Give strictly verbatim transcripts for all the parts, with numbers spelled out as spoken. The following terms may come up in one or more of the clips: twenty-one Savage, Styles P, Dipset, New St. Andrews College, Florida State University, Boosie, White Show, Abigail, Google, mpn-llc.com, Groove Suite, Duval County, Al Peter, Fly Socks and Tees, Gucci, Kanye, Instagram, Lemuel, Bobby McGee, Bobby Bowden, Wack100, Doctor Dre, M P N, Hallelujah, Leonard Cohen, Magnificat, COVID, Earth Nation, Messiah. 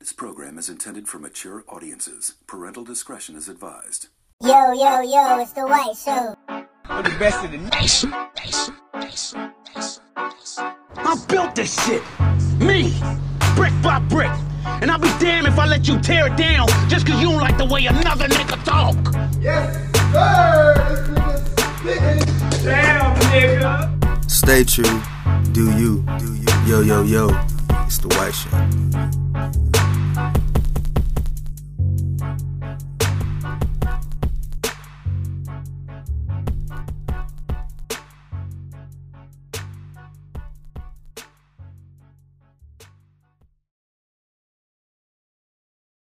This program is intended for mature audiences. Parental discretion is advised. Yo, yo, yo, it's the White Show. We're the best of the nation. Nation, nation, nation, nation. I built this shit. Me. Brick by brick. And I'll be damned if I let you tear it down just because you don't like the way another nigga talk. Yes, sir. This nigga's down, nigga. Stay true. Do you. Do you. Yo, yo, yo. It's the White Show.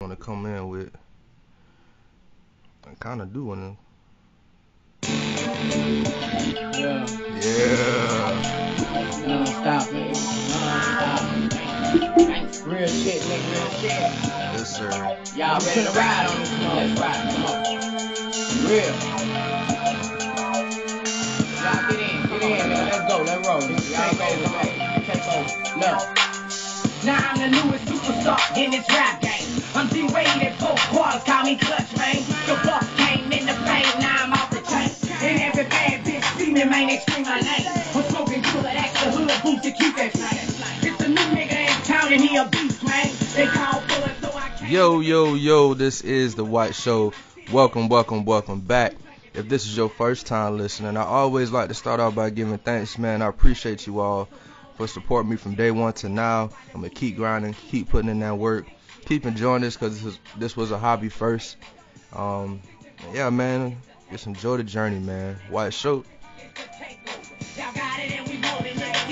Want to come in with? I kind of do want to. Yeah. Yeah. No stop, man. No stop. Real shit, nigga, real shit. Yes, sir. Y'all ready to ride on this one? Let's ride, come on. Real. Y'all get in, get in, nigga. Let's go, let's roll. Y'all ain't ready to roll. Take over. Look. Now I'm the newest superstar in this rap game. I'm D-Wade at four quarters, call me Clutch, man. The buck came in the fame, now I'm off the chain. And every bad bitch see me, man, they scream my name. I'm smoking cooler, that's the hood boots to keep that flame. Yo, yo, yo, this is the White Show. Welcome, welcome, welcome back. If this is your first time listening, I always like to start out by giving thanks, man. I appreciate you all for supporting me from day one to now. I'm going to keep grinding, keep putting in that work, keep enjoying this because this, this was a hobby first. Um, yeah, man, just enjoy the journey, man. White Show.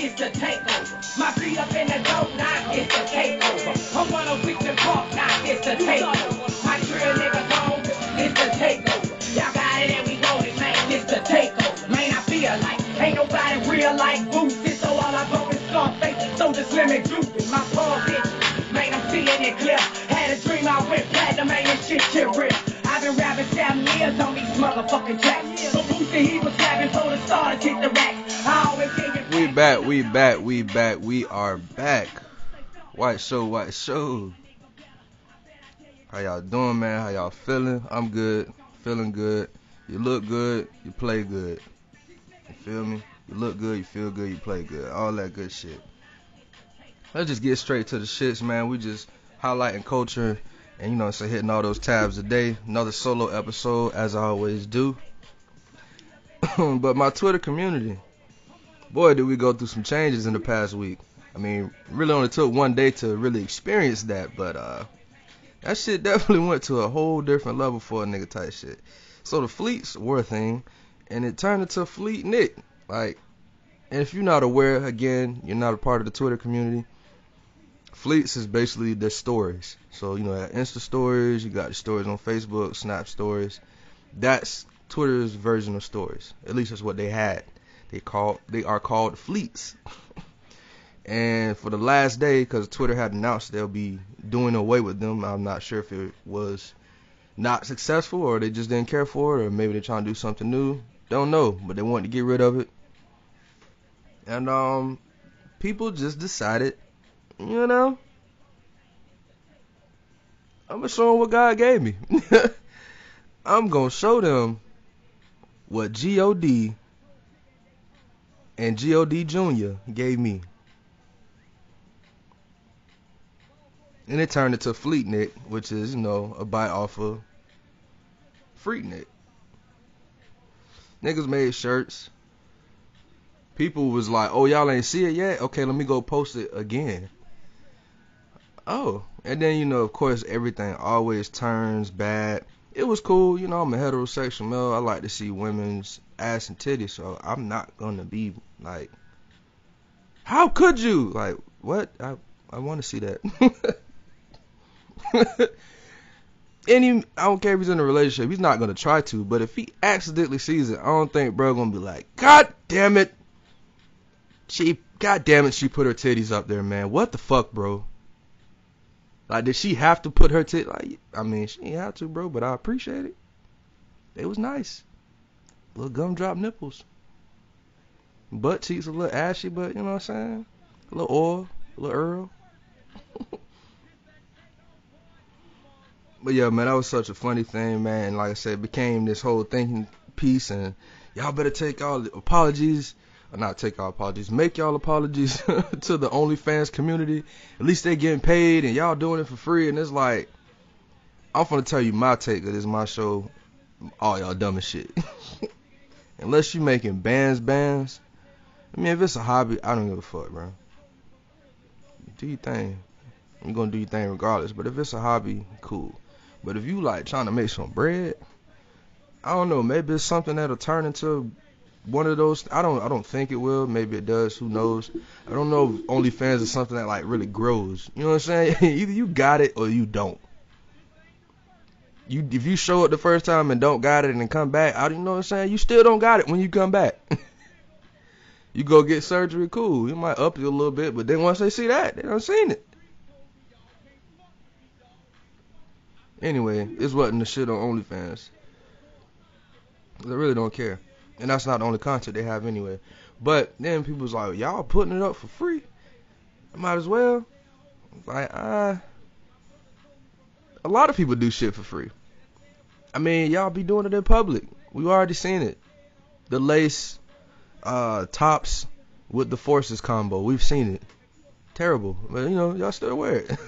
It's the takeover. My feet up in the dope, now it's the takeover. I'm one oh six and Park, now it's the takeover. My trail nigga gone, it's the takeover. Y'all got it and we know it, man, it's the takeover. Man, I feel like ain't nobody real like Boosie. So all I bought is Scarface, so just let me droop it. My poor bitch, man, I'm seeing it clear. Had a dream I went platinum, man, this shit shit real. I've been rapping seven years on these motherfucking tracks. So Boosie, he was rapping for the stars, hit the racks. I always think it. We back, we back, we back, we are back. White Show, White Show. How y'all doing, man? How y'all feeling? I'm good. Feeling good. You look good. You play good. You feel me? You look good. You feel good. You play good. All that good shit. Let's just get straight to the shits, man. We just highlighting culture and, you know, so hitting all those tabs today. Another solo episode, as I always do. But my Twitter community. Boy, did we go through some changes in the past week. I mean, really only took one day to really experience that, but uh, that shit definitely went to a whole different level for a nigga type shit. So the fleets were a thing, and it turned into Fleet Nick. Like, and if you're not aware, again, you're not a part of the Twitter community, fleets is basically their stories. So, you know, Insta stories, you got your stories on Facebook, Snap stories. That's Twitter's version of stories. At least that's what they had. They call they are called fleets. And for the last day, because Twitter had announced they'll be doing away with them. I'm not sure if it was not successful or they just didn't care for it, or maybe they're trying to do something new. Don't know, but they wanted to get rid of it. And um, people just decided, you know, I'm gonna show them what God gave me. I'm gonna show them what G O D and G O D Junior gave me. And it turned into Fleet Nick, which is, you know, a bite off of Freak Nick. Niggas made shirts. People was like, oh, y'all ain't see it yet? Okay, let me go post it again. Oh, and then, you know, of course, everything always turns bad. It was cool. You know, I'm a heterosexual male. I like to see women's ass and titties, so I'm not gonna be like, how could you? Like, what? I I want to see that. Any, I don't care if he's in a relationship. He's not gonna try to, but if he accidentally sees it, I don't think bro gonna be like, God damn it, she, God damn it, she put her titties up there, man. What the fuck, bro? Like, did she have to put her tit? Like, I mean, she didn't have to, bro, but I appreciate it. It was nice. Little gumdrop nipples. Butt cheeks a little ashy, but you know what I'm saying? A little oil, a little Earl. But yeah, man, that was such a funny thing, man. Like I said, it became this whole thinking piece, and y'all better take y'all apologies, or not take y'all apologies, make y'all apologies to the OnlyFans community. At least they getting paid, and y'all doing it for free. And it's like, I'm gonna tell you my take, 'cause it's my show. All y'all dumb as shit. Unless you making bands, bands. I mean, if it's a hobby, I don't give a fuck, bro. Do your thing. You're gonna do your thing regardless. But if it's a hobby, cool. But if you like trying to make some bread, I don't know. Maybe it's something that'll turn into one of those. I don't. I don't think it will. Maybe it does. Who knows? I don't know. If OnlyFans is something that like really grows. You know what I'm saying? Either you got it or you don't. You if you show up the first time and don't got it and then come back, I don't you know what I'm saying. You still don't got it when you come back. You go get surgery, cool. You might up it a little bit, but then once they see that, they done seen it. Anyway, it's wasn't the shit on OnlyFans. They really don't care. And that's not the only content they have anyway. But then people's like, y'all putting it up for free? I might as well. Like, ah. Uh, a lot of people do shit for free. I mean, y'all be doing it in public. We've already seen it. The lace uh, tops with the forces combo. We've seen it. Terrible. But, you know, y'all still wear it.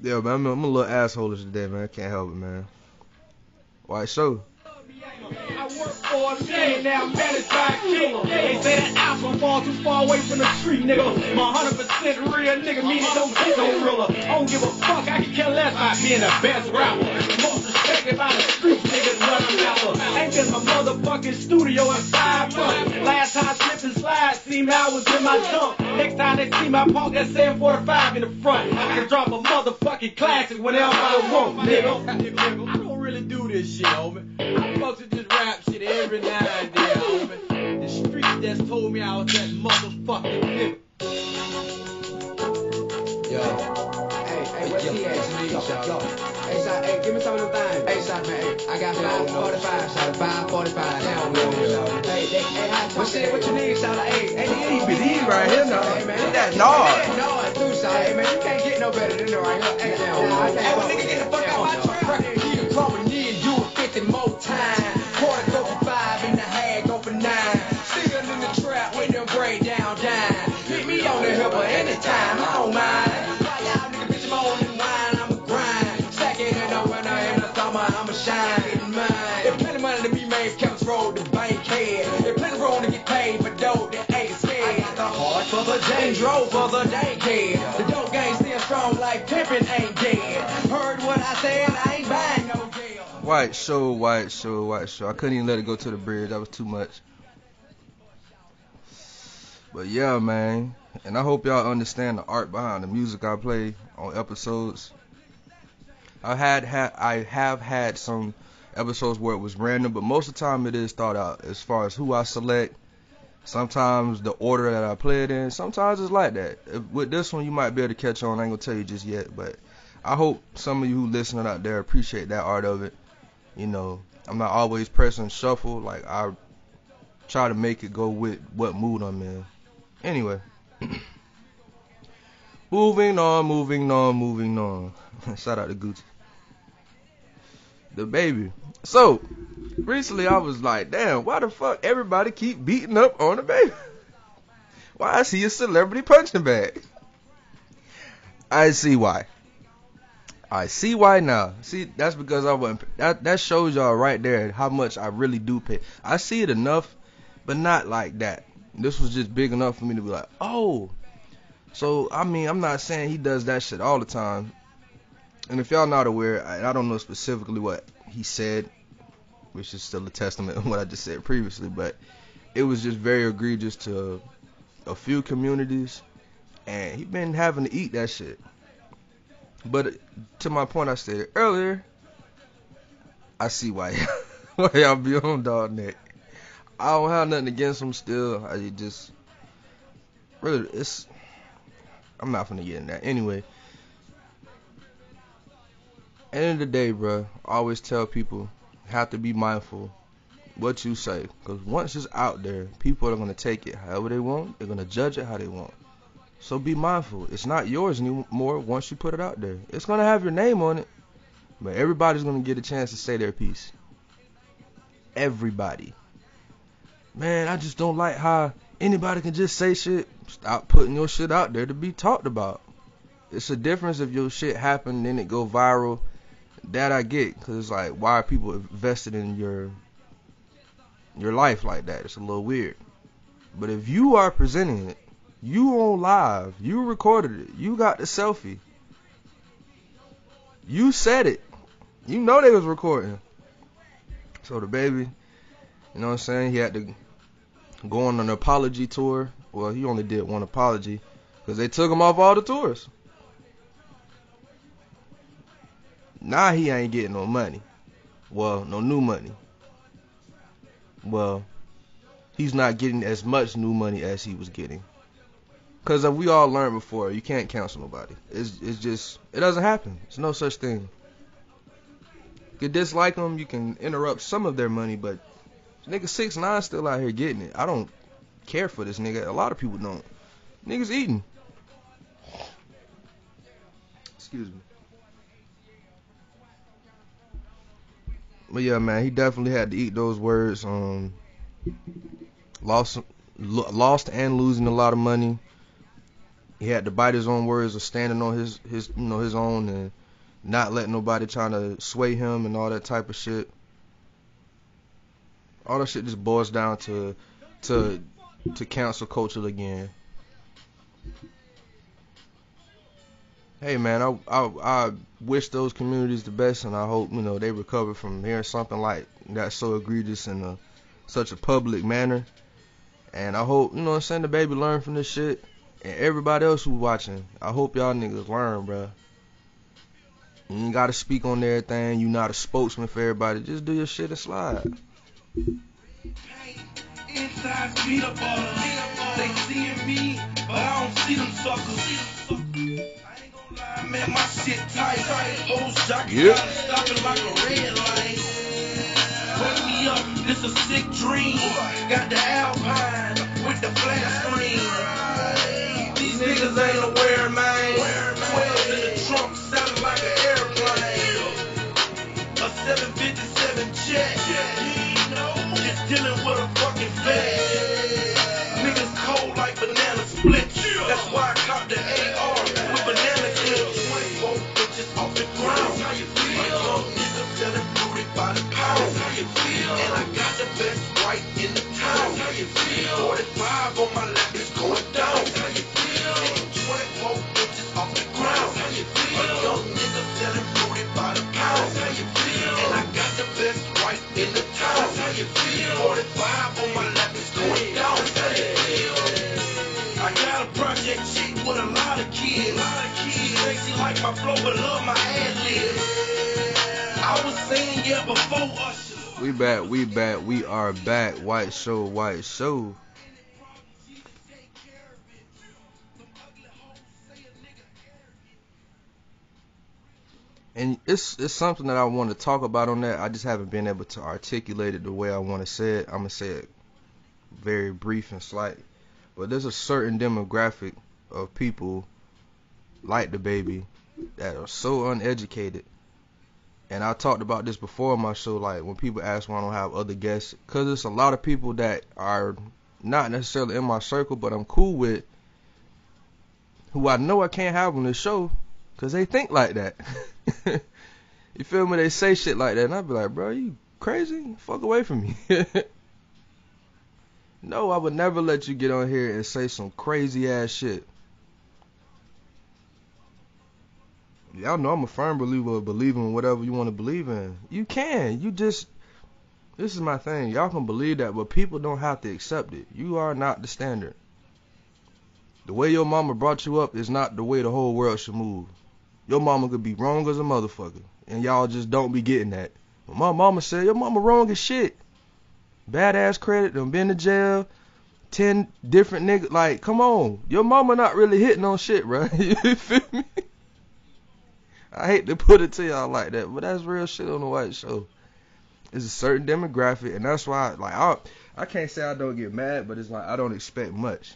Yeah, man, I'm, I'm a little asshole-ish today, man. I can't help it, man. White Show. I work all day, now I'm managed by a killer. They say that album falls too far away from the street, nigga. My one hundred percent real nigga, meaning don't get no thriller. I don't give a fuck, I can care less by being the best rapper. Most respected by the street niggas, what I'm after. Ain't been my motherfucking studio in five months. Last time slip and slide, seemed I was in my junk. Next time they see my punk, they say forty-five in the front. I can drop a motherfucking classic whenever I want, nigga. Really do this shit, homie. I fucks with this rap shit every now and then, homie. The streets that's told me I was that motherfucking nigga. Yo. Hey, hey, what's he at? Yo, yo. Hey, son, hey, give me some of them things. Hey, son, man, hey, I got five forty-five, son, five forty-five. Now we on this, son. Hey, hey, hey, what shit, what you need, son? Hey, hey, hey, he be these right here, now. Hey, man, that nod. That nod, too, son. Hey, man, you can't get no better than that right here. Hey, hey, well, nigga, get the fuck out of my trap. Coming in, do it fifty more times. Quarter go for five and a half go for nine. Still in the trap with them braid down dime. Hit me on the hip anytime, I don't mind. Why y'all nigga bitch, I'm on and wine, I'ma grind. Stack it in the winter, in the summer, I'ma shine. In mine. If plenty money to be made, comes road to bank head. If plenty room to get paid for dope, that ain't scared. I got the heart for the James Rowe for the daycare. The dope game still strong like pimpin' ain't dead. Heard what I said, I ain't buying no. White Show, White Show, White Show. I couldn't even let it go to the bridge. That was too much. But yeah, man. And I hope y'all understand the art behind the music I play on episodes. I had, had, I have had some episodes where it was random, but most of the time it is thought out as far as who I select. Sometimes the order that I play it in. Sometimes it's like that. If, with this one, you might be able to catch on. I ain't gonna tell you just yet, but I hope some of you listening out there appreciate that art of it. You know, I'm not always pressing shuffle. Like, I try to make it go with what mood I'm in. Anyway. moving on, moving on, moving on. Shout out to Gucci. The baby. So, recently I was like, damn, why the fuck everybody keep beating up on the baby? Why is he a celebrity punching bag? I see why. I see why now. See, that's because I wasn't. That, that shows y'all right there how much I really do pay. I see it enough, but not like that. This was just big enough for me to be like, oh. So, I mean, I'm not saying he does that shit all the time. And if y'all not aware, I, I don't know specifically what he said, which is still a testament of what I just said previously, but it was just very egregious to a few communities. And he been having to eat that shit. But to my point I stated earlier, I see why, why y'all be on dog neck. I don't have nothing against them still. I just really it's I'm not finna get in that anyway. End of the day, bro. I always tell people have to be mindful what you say, because once it's out there, people are gonna take it however they want. They're gonna judge it how they want. So be mindful. It's not yours anymore once you put it out there. It's going to have your name on it, but everybody's going to get a chance to say their piece. Everybody. Man, I just don't like how anybody can just say shit. Stop putting your shit out there to be talked about. It's a difference if your shit happened and then it go viral. That I get, because it's like, why are people invested in your your life like that? It's a little weird. But if you are presenting it, you on live, you recorded it, you got the selfie, you said it, you know they was recording. So the baby, you know what I'm saying, he had to go on an apology tour. Well, he only did one apology because they took him off all the tours. Now he ain't getting no money. Well, no new money. Well, he's not getting as much new money as he was getting. Because we all learned before, you can't cancel nobody. It's it's just, it doesn't happen. It's no such thing. You can dislike them, you can interrupt some of their money, but nigga six nine still out here getting it. I don't care for this nigga. A lot of people don't. Niggas eating. Excuse me. But yeah, man, he definitely had to eat those words. Um, lost, lo- lost, and losing a lot of money. He had to bite his own words, or standing on his, his, you know, his own, and not letting nobody trying to sway him and all that type of shit. All that shit just boils down to, to, to cancel culture again. Hey man, I, I I wish those communities the best, and I hope, you know, they recover from hearing something like that so egregious in a, such a public manner. And I hope, you know what I'm saying, the baby learn from this shit, and everybody else who's watching. I hope y'all niggas learn, bro. You ain't gotta speak on everything. You not a spokesman for everybody. Just do your shit and slide. Inside beat up all the niggas. They seeing me, but I don't see them suckers. Man, my shit tight, old jockey, yep. Stopping like a red light. Wake me up, this a sick dream. Got the Alpine with the flat screen. These niggas ain't aware, man. Twelve in the trunk, sounding like an airplane. A seven fifty-seven check, just dealing with a fucking vet. Niggas cold like banana splits. That's why I cop the A R with banana clips. Off the ground, how you feel? My drunk niggas selling fruity by the pound, how you feel? And I got the best white in the town, how you feel? forty-five on my lap is going down, how you feel? twenty-four bitches off the ground, how you feel? My drunk niggas selling fruity by the pound, how you feel? And I got the best white in the town, how you feel? forty-five on my lap is going down, how you feel? I got a project chick with a lot of kids. She's sexy like my flow, but love my ad libs. I was saying yeah before Usher. We back, we back, we are back. White Show, White Show. And it's it's something that I want to talk about on that. I just haven't been able to articulate it the way I want to say it. I'm gonna say it very brief and slight. But there's a certain demographic of people like the baby that are so uneducated. And I talked about this before on my show, like when people ask why I don't have other guests, because it's a lot of people that are not necessarily in my circle, but I'm cool with, who I know I can't have on this show because they think like that. You feel me? They say shit like that, and I'd be like, bro, you crazy? Fuck away from me. No, I would never let you get on here and say some crazy ass shit. Y'all know I'm a firm believer of believing in whatever you want to believe in. You can. You just, this is my thing. Y'all can believe that, but people don't have to accept it. You are not the standard. The way your mama brought you up is not the way the whole world should move. Your mama could be wrong as a motherfucker, and y'all just don't be getting that. But my mama said, your mama wrong as shit. Badass credit, done been to jail, ten different niggas. Like, come on. Your mama not really hitting on shit, bro. You feel me? I hate to put it to y'all like that, but that's real shit on the White Show. It's a certain demographic, and that's why, like, I, I can't say I don't get mad, but it's like I don't expect much.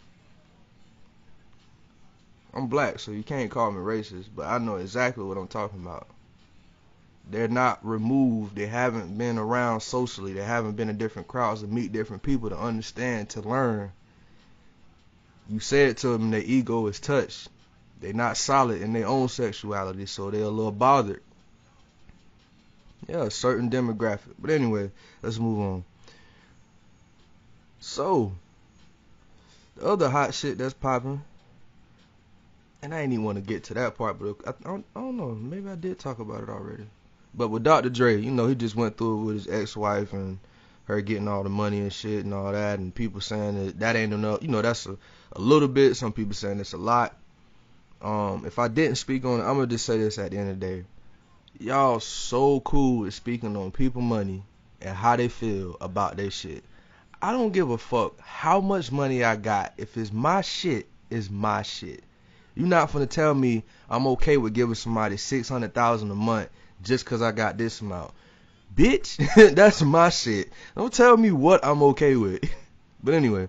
I'm black, so you can't call me racist, but I know exactly what I'm talking about. They're not removed. They haven't been around socially. They haven't been in different crowds to meet different people, to understand, to learn. You say it to them, their ego is touched. They're not solid in their own sexuality, so they're a little bothered. Yeah, a certain demographic. But anyway, let's move on. So, the other hot shit that's popping, and I didn't even want to get to that part, but I, I, don't, I don't know. Maybe I did talk about it already. But with Doctor Dre, you know, he just went through it with his ex-wife and her getting all the money and shit and all that, and people saying that that ain't enough. You know, that's a, a little bit. Some people saying it's a lot. Um, if I didn't speak on it, I'm going to just say this at the end of the day. Y'all so cool with speaking on people money and how they feel about their shit. I don't give a fuck how much money I got. If it's my shit, it's my shit. You're not finna tell me I'm okay with giving somebody six hundred thousand dollars a month just because I got this amount. Bitch, that's my shit. Don't tell me what I'm okay with. But anyway,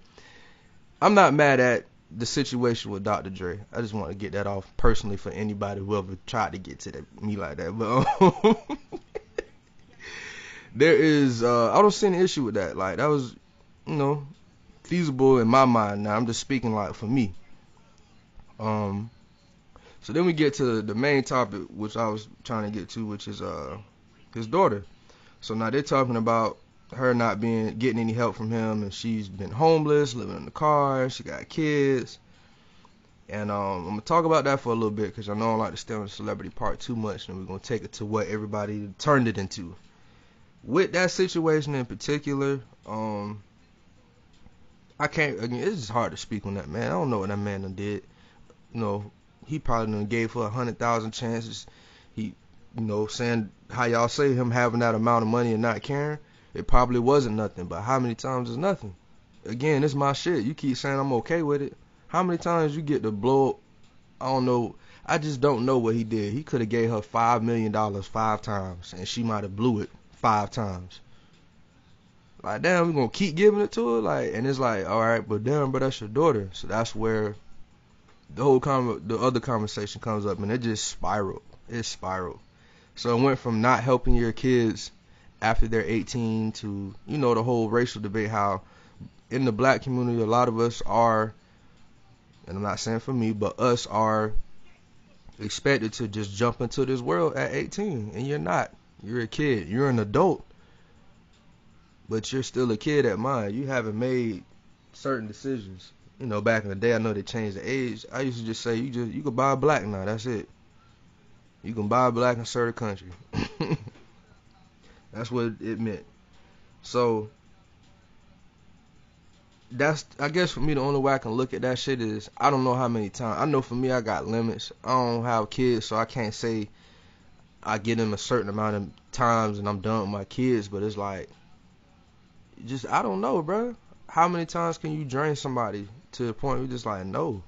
I'm not mad at the situation with Doctor Dre. I just want to get that off personally for anybody who ever tried to get to that, me like that. But um, there is, uh, I don't see any issue with that. Like, that was, you know, feasible in my mind. Now, I'm just speaking like for me. Um, so then we get to the main topic, which I was trying to get to, which is uh his daughter. So now they're talking about her not being getting any help from him, and she's been homeless, living in the car. She got kids, and um, I'm gonna talk about that for a little bit because I know I don't like to stay on the celebrity part too much, and we're gonna take it to what everybody turned it into. With that situation in particular, um, I can't. Again, it's just hard to speak on that man. I don't know what that man done did. You know, he probably done gave her a hundred thousand chances. He, you know, saying how y'all say him having that amount of money and not caring. It probably wasn't nothing, but how many times is nothing? Again, it's my shit. You keep saying I'm okay with it. How many times you get to blow up? I don't know. I just don't know what he did. He could have gave her five million dollars five times, and she might have blew it five times. Like, damn, we're going to keep giving it to her? Like, and it's like, all right, but damn, but that's your daughter. So that's where the whole con- the other conversation comes up, and it just spiraled. It spiraled. So it went from not helping your kids after they're eighteen to, you know, the whole racial debate, how in the black community a lot of us are, and I'm not saying for me, but us are expected to just jump into this world at eighteen, and you're not. You're a kid. You're an adult, but you're still a kid at mine. You haven't made certain decisions. You know, back in the day, I know they changed the age. I used to just say, you just you can buy black now. That's it. You can buy black in certain country. That's what it meant. So, that's, I guess for me, the only way I can look at that shit is, I don't know how many times. I know for me, I got limits. I don't have kids, so I can't say I get them a certain amount of times and I'm done with my kids. But it's like, just, I don't know, bro. How many times can you drain somebody to the point where you're just like, no.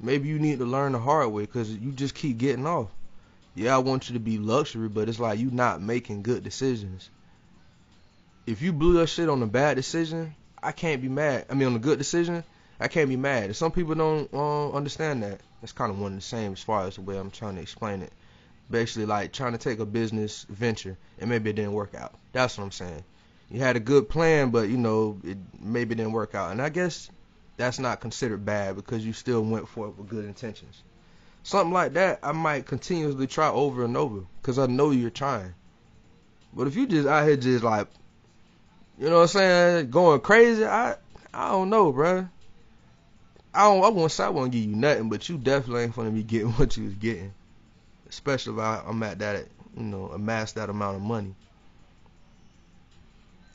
Maybe you need to learn the hard way because you just keep getting off. Yeah, I want you to be luxury, but it's like you not making good decisions. If you blew your shit on a bad decision, I can't be mad. I mean, on a good decision, I can't be mad. And some people don't uh, understand that. That's kind of one of the same as far as the way I'm trying to explain it. Basically, like trying to take a business venture, and maybe it didn't work out. That's what I'm saying. You had a good plan, but, you know, it maybe didn't work out. And I guess that's not considered bad because you still went for it with good intentions. Something like that, I might continuously try over and over because I know you're trying. But if you just out here just like, you know what I'm saying, going crazy, I I don't know, bro. I don't, I won't say I won't give you nothing, but you definitely ain't going to be getting what you was getting. Especially if I, I'm at that, you know, amassed that amount of money.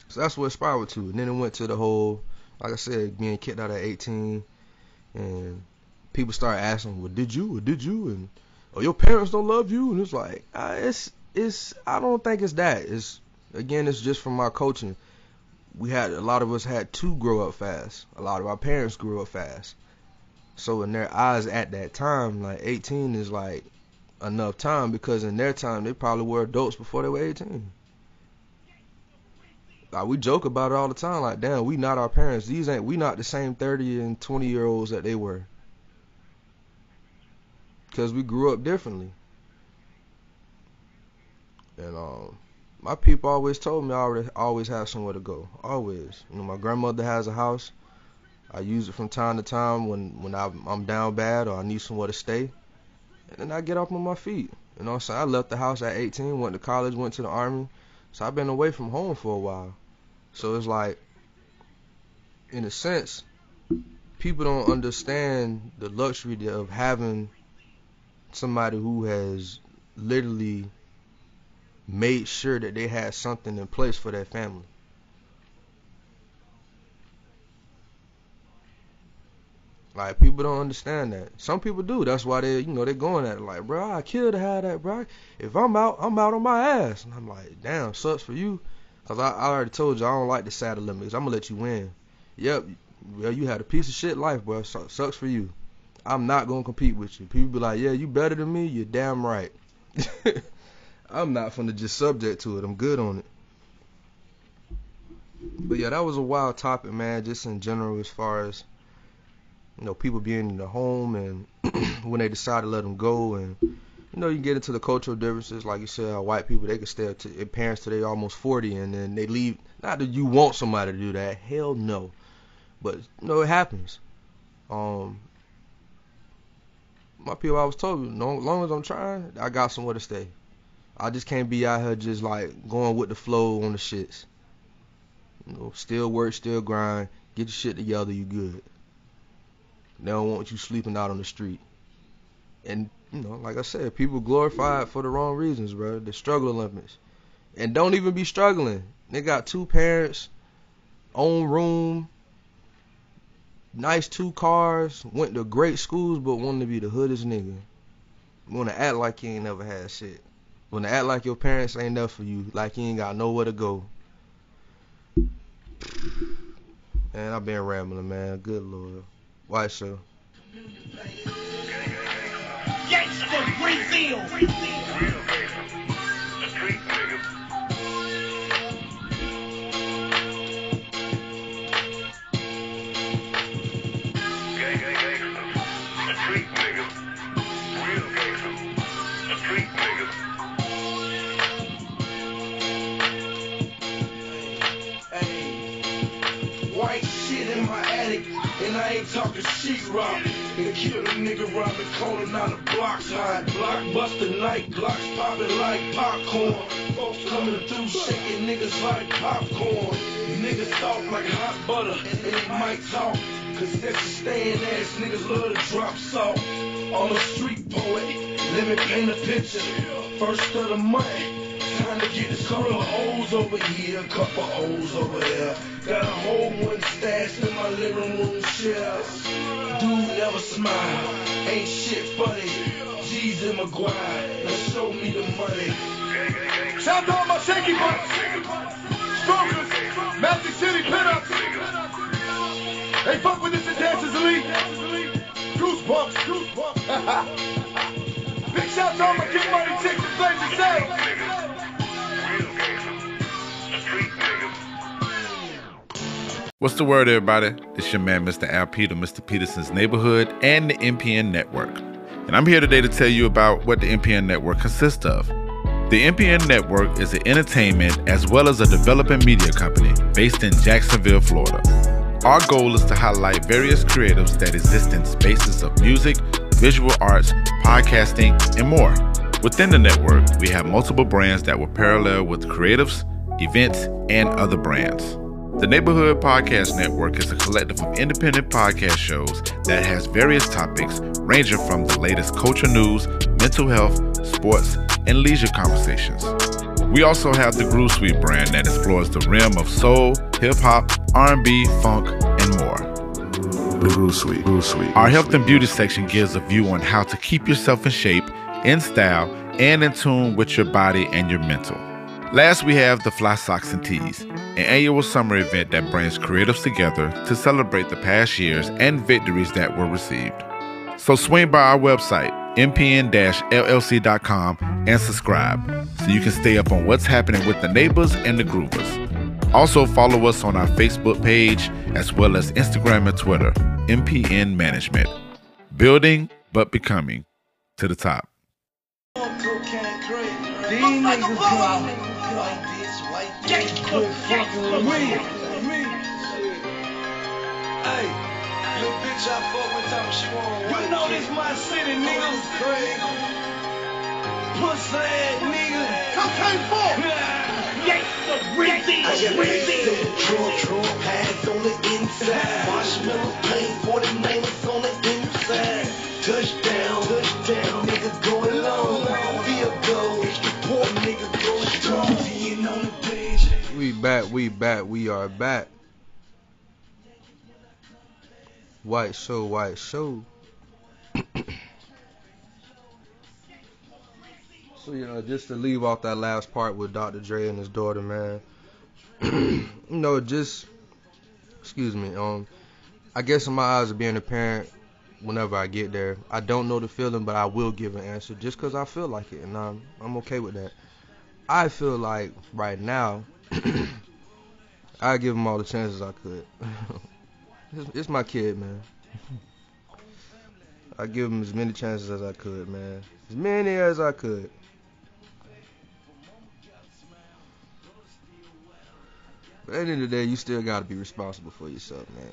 So that's what it spiraled to. And then it went to the whole, like I said, being kicked out at eighteen and people start asking, well, did you, or did you, and oh, your parents don't love you, and it's like, uh, it's, it's, I don't think it's that, it's, again, it's just from my coaching. We had, a lot of us had to grow up fast, a lot of our parents grew up fast, so in their eyes at that time, like, eighteen is, like, enough time, because in their time, they probably were adults before they were eighteen. Like, we joke about it all the time, like, damn, we not our parents, these ain't, we not the same thirty and twenty year olds that they were. because we grew up differently. And um, my people always told me I already, always have somewhere to go, always. You know, my grandmother has a house. I use it from time to time when, when I, I'm down bad or I need somewhere to stay. And then I get up on my feet. You know what I'm saying? I left the house at eighteen, went to college, went to the Army. So I've been away from home for a while. So it's like, in a sense, people don't understand the luxury of having somebody who has literally made sure that they had something in place for their family. Like, people don't understand that. Some people do. That's why they, you know, they're going at it like, bro, I kill to have that, bro. If I'm out, I'm out on my ass. And I'm like, damn, sucks for you. Because I, I already told you I don't like the sad Olympics. I'm going to let you win. Yep. Well, you had a piece of shit life, bro. So, sucks for you. I'm not going to compete with you. People be like, yeah, you better than me. You're damn right. I'm not finna just subject to it. I'm good on it. But, yeah, that was a wild topic, man, just in general as far as, you know, people being in the home and when they decide to let them go. And, you know, you get into the cultural differences. Like you said, white people, they can stay up to their parents till they almost forty and then they leave. Not that you want somebody to do that. Hell no. But, you know, it happens. Um, my people, I was told, as long as I'm trying, I got somewhere to stay. I just can't be out here just, like, going with the flow on the shits. You know, still work, still grind. Get your shit together, you good. They don't want you sleeping out on the street. And, you know, like I said, people glorify it for the wrong reasons, bro. The struggle Olympics. And don't even be struggling. They got two parents, own room, nice two cars, went to great schools, but wanted to be the hoodest nigga. Want to act like you ain't never had shit. Want to act like your parents ain't there for you, like you ain't got nowhere to go. Man, I've been rambling, man. Good Lord. White Show. Gangsta reveal. I ain't talking sheetrock. And kill a nigga robbing corner, not a block side. Blockbuster night, Glocks popping like popcorn. Folks coming through shaking niggas like popcorn. Niggas talk like hot butter, and they might talk. Cause that's a staying ass, niggas love to drop salt. On the street poet, let me paint a picture. First of the month. Time to get a couple of O's over here, a couple of O's over there. Got a whole one stashed in my living room shelves. Dude never smile, ain't shit funny. G's in McGuire, now show me the money. Shout out my shaky butts, strokers, Magic City pinups. Hey, fuck with this and dances elite. Goosebumps, goosebumps. Big shout out my get money chicks and play the sale. What's the word, everybody? It's your man, Mister Al Peter, Mister Peterson's Neighborhood, and the M P N Network. And I'm here today to tell you about what the M P N Network consists of. The M P N Network is an entertainment as well as a developing media company based in Jacksonville, Florida. Our goal is to highlight various creatives that exist in spaces of music, visual arts, podcasting, and more. Within the network, we have multiple brands that will parallel with creatives, events, and other brands. The Neighborhood Podcast Network is a collective of independent podcast shows that has various topics ranging from the latest culture news, mental health, sports, and leisure conversations. We also have the Groove Suite brand that explores the realm of soul, hip-hop, R and B, funk, and more. Groove Suite. Groove Suite. Our health and beauty section gives a view on how to keep yourself in shape, in style, and in tune with your body and your mental. Last, we have the Fly Socks and Tees, an annual summer event that brings creatives together to celebrate the past years and victories that were received. So swing by our website, m p n dash l l c dot com, and subscribe so you can stay up on what's happening with the neighbors and the groovers. Also follow us on our Facebook page as well as Instagram and Twitter, M P N Management. Building but becoming. to the top. Little bitch I fuck with time she want. You know this my city, nigga. Pussy ass nigga. Cocaine four. Yes, the Rizzy, Rizzy. True, true, hands on the inside. Marshmallow paint, forty-niners on the inside. Touchdown, touchdown, niggas going long. Field goal, extra point, niggas going strong. Being on the bitch. We back, we back, we are back. White Show, White Show. So, you know, just to leave off that last part with Doctor Dre and his daughter, man. You know, just, excuse me, um, I guess in my eyes of being a parent, whenever I get there, I don't know the feeling, but I will give an answer just because I feel like it, and I'm, I'm okay with that. I feel like right now, I give them all the chances I could. It's my kid, man. I give him as many chances as I could, man. As many as I could. But at the end of the day, you still got to be responsible for yourself, man.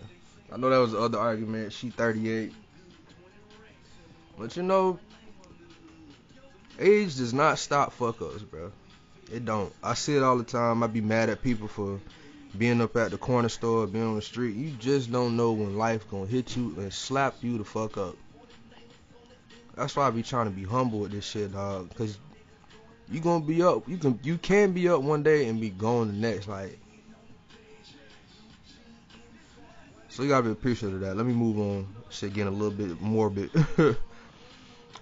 I know that was the other argument. She thirty-eight. But, you know, age does not stop fuck-ups, bro. It don't. I see it all the time. I be mad at people for being up at the corner store, being on the street. You just don't know when life gonna hit you and slap you the fuck up. That's why I be trying to be humble with this shit, dog. Cause you gonna be up, you can you can be up one day and be gone the next. Like, so you gotta be appreciative of that. Let me move on. Shit getting a little bit morbid.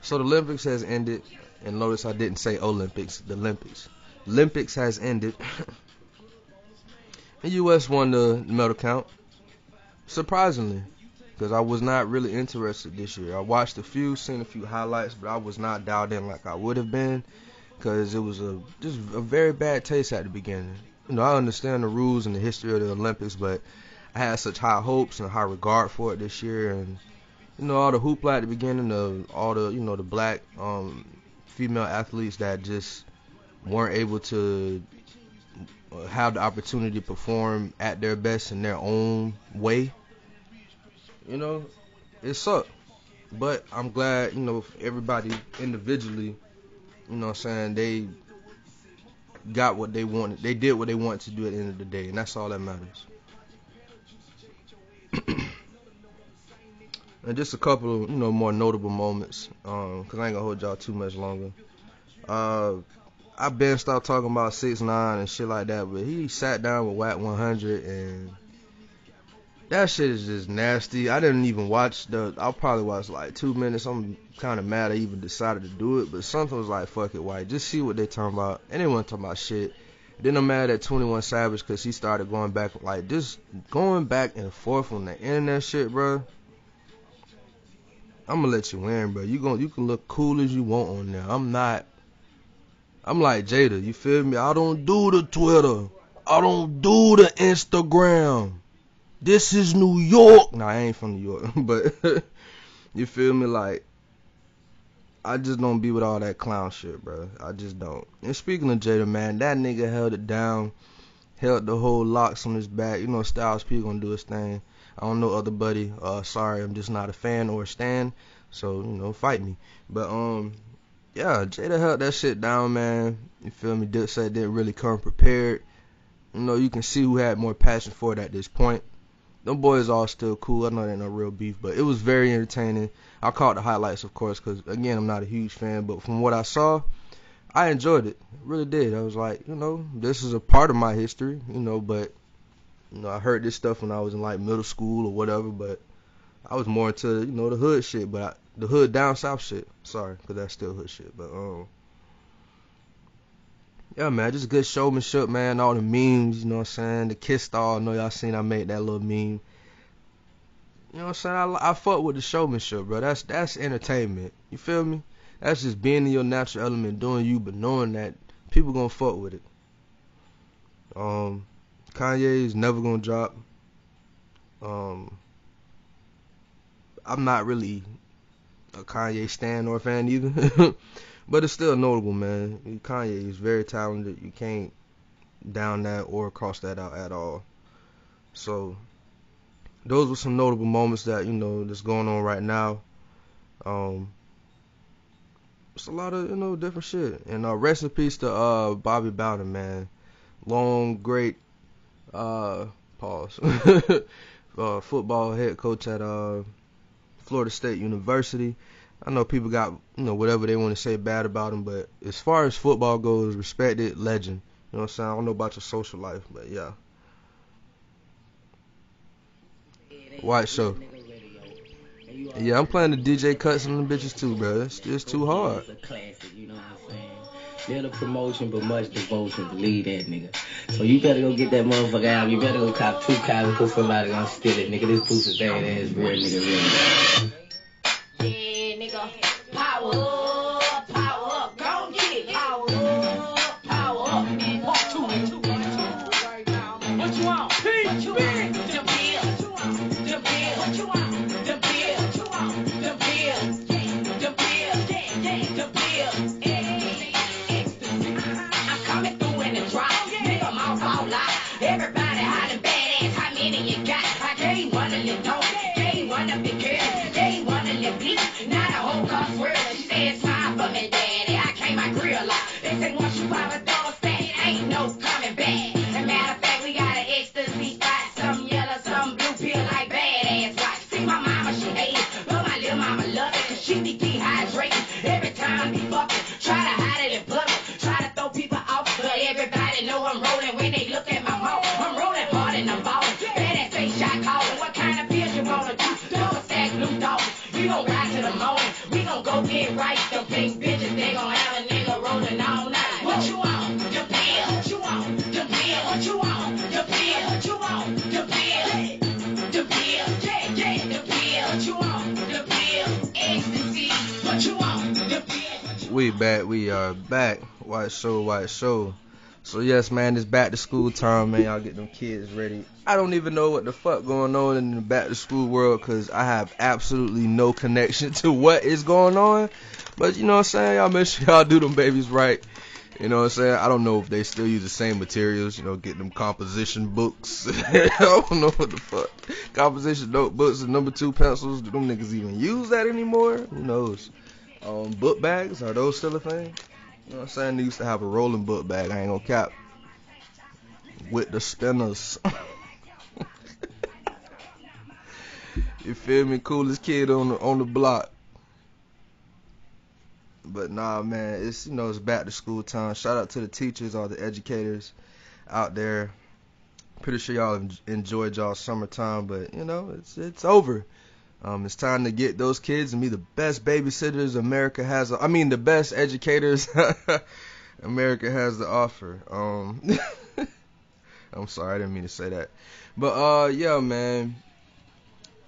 So the Olympics has ended, and notice I didn't say Olympics. The Olympics, Olympics has ended. The U S won the medal count, surprisingly, because I was not really interested this year. I watched a few, seen a few highlights, but I was not dialed in like I would have been, because it was a just a very bad taste at the beginning. You know, I understand the rules and the history of the Olympics, but I had such high hopes and high regard for it this year, and you know, all the hoopla at the beginning, the all the you know the black um, female athletes that just weren't able to have the opportunity to perform at their best in their own way. You know, it sucked. But I'm glad, you know, everybody individually, you know what I'm saying, they got what they wanted. They did what they wanted to do at the end of the day, and that's all that matters. And just a couple of, you know, more notable moments, um, because I ain't going to hold y'all too much longer. Uh... I've been stopped talking about six nine and shit like that, but he sat down with Wack one hundred, and that shit is just nasty. I didn't even watch the, I'll probably watch like two minutes. I'm kind of mad I even decided to do it, but something was like, fuck it, White, just see what they talking about. And they weren't talking about shit. Then I'm mad at twenty-one Savage because he started going back, like, just going back and forth on the internet shit, bro. I'm gonna let you win, bro. You gonna, you can look cool as you want on there. I'm not. I'm like Jada, you feel me? I don't do the Twitter. I don't do the Instagram. This is New York. Nah, I ain't from New York, but you feel me? Like, I just don't be with all that clown shit, bro. I just don't. And speaking of Jada, man, that nigga held it down. Held the whole locks on his back. You know, Styles P gonna do his thing. I don't know other buddy. Uh, sorry, I'm just not a fan or a stan. So, you know, fight me. But, um... yeah, Jada held that shit down, man. You feel me? Dipset didn't really come prepared. You know, you can see who had more passion for it at this point. Them boys all still cool. I know they ain't no real beef, but it was very entertaining. I caught the highlights, of course, because, again, I'm not a huge fan. But from what I saw, I enjoyed it. I really did. I was like, you know, this is a part of my history, you know. But, you know, I heard this stuff when I was in, like, middle school or whatever. But I was more into, you know, the hood shit. But I... The hood down south shit. Sorry, because that's still hood shit. But, um. yeah, man. Just good showmanship, man. All the memes, you know what I'm saying? The kiss doll. I know y'all seen I made that little meme. You know what I'm saying? I, I fuck with the showmanship, bro. That's that's entertainment. You feel me? That's just being in your natural element, doing you, but knowing that people gonna fuck with it. Um. Kanye is never gonna drop. Um. I'm not really a Kanye stan or fan either. But it's still notable, man. Kanye is very talented. You can't down that or cross that out at all. So those were some notable moments that, you know, that's going on right now. Um, it's a lot of, you know, different shit. And uh, rest in peace to uh, Bobby Bowden, man. Long, great, uh, pause, uh, football head coach at uh, Florida State University. I know people got, you know, whatever they want to say bad about him, but as far as football goes, respected legend. You know what I'm saying? I don't know about your social life, but yeah. White Show. Yeah, I'm playing the D J cuts and them bitches too, bro. It's just too hard. Little promotion, but much devotion. Believe that, nigga. So you better go get that motherfucker out. You better go cop two cops because somebody gonna steal it, nigga. This boost is bad ass, real nigga, real nigga. Yeah, nigga. Power up, power up. Go get it. Power up, power up. Walk to it, to it, to it. What you want? Peace. What you want? The bill. The bill. What you want? The bill. What you want? The bill. The bill. Yeah, yeah, the bill. We back, we are back. White Show, White Show. So yes, man, it's back to school time, man. Y'all get them kids ready. I don't even know what the fuck going on in the back to school world, cause I have absolutely no connection to what is going on. But you know what I'm saying, y'all make sure y'all do them babies right. You know what I'm saying? I don't know if they still use the same materials, you know, get them composition books. I don't know what the fuck. Composition notebooks and number two pencils, do them niggas even use that anymore? Who knows? Um, book bags, are those still a thing? You know what I'm saying? They used to have a rolling book bag, I ain't gonna cap. With the spinners. You feel me? Coolest kid on the, on the block. But nah, man, it's, you know, it's back to school time. Shout out to the teachers, all the educators out there. Pretty sure y'all enjoyed y'all summertime, but you know, it's it's over. Um, it's time to get those kids and be the best babysitters America has. I mean, the best educators America has to offer. Um, I'm sorry, I didn't mean to say that. But, uh, yeah, man,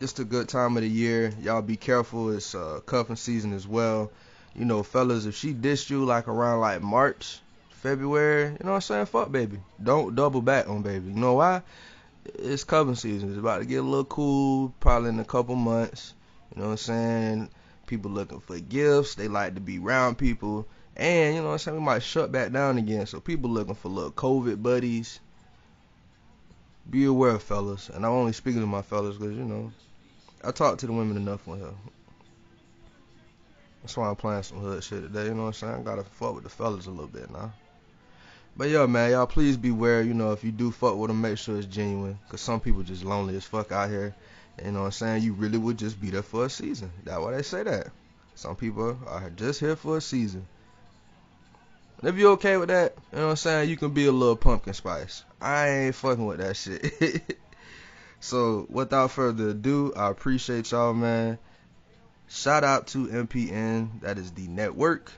it's a good time of the year. Y'all be careful. It's uh, cuffing season as well. You know, fellas, if she dissed you, like, around, like, March, February, you know what I'm saying? Fuck, baby. Don't double back on baby. You know why? It's cuffing season. It's about to get a little cool, probably in a couple months. You know what I'm saying? People looking for gifts. They like to be around people. And, you know what I'm saying, we might shut back down again. So people looking for little COVID buddies. Be aware, fellas. And I'm only speaking to my fellas because, you know, I talk to the women enough on here. That's why I'm playing some hood shit today. You know what I'm saying? I got to fuck with the fellas a little bit now. But yeah, man, y'all please beware, you know, if you do fuck with them, make sure it's genuine, because some people just lonely as fuck out here, you know what I'm saying, you really would just be there for a season, that's why they say that, some people are just here for a season, and if you're okay with that, you know what I'm saying, you can be a little pumpkin spice, I ain't fucking with that shit. So, without further ado, I appreciate y'all, man. Shout out to M P N, that is the network.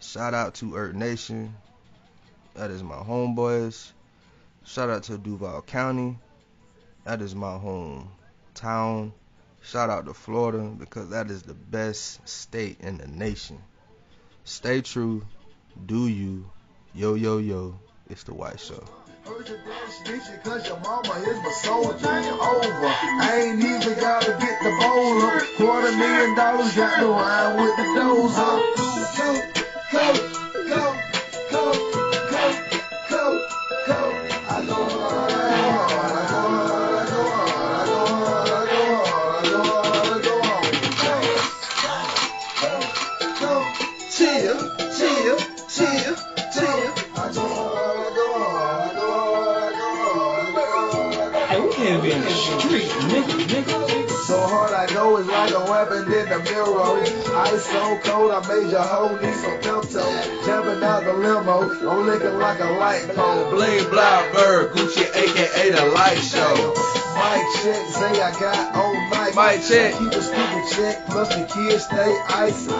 Shout out to Earth Nation. That is my homeboys. Shout out to Duval County. That is my hometown. Shout out to Florida, because that is the best state in the nation. Stay true. Do you. Yo, yo, yo. It's the White Show. Heard your dad's bitchin' cause your mama is my soldier. Over, I ain't even gotta get the bowl up. Quarter million dollars, got the wine with the nose up. Go, go, go, go, go, go, go. I go hard, I go hard, I go hard, I go hard, I go hard, I go hard, I go hard. Go, chill, chill. Street, nigga, nigga. So hard I go is like a weapon in the mirror. Ice so cold I made your whole need some Pimto. Jumping out the limo, I'm looking like a light pole. Bling Blackbird, Gucci aka the Light Show. Mic check, say I got on mic. Mic check, keep a stupid check, plus the kids stay icy.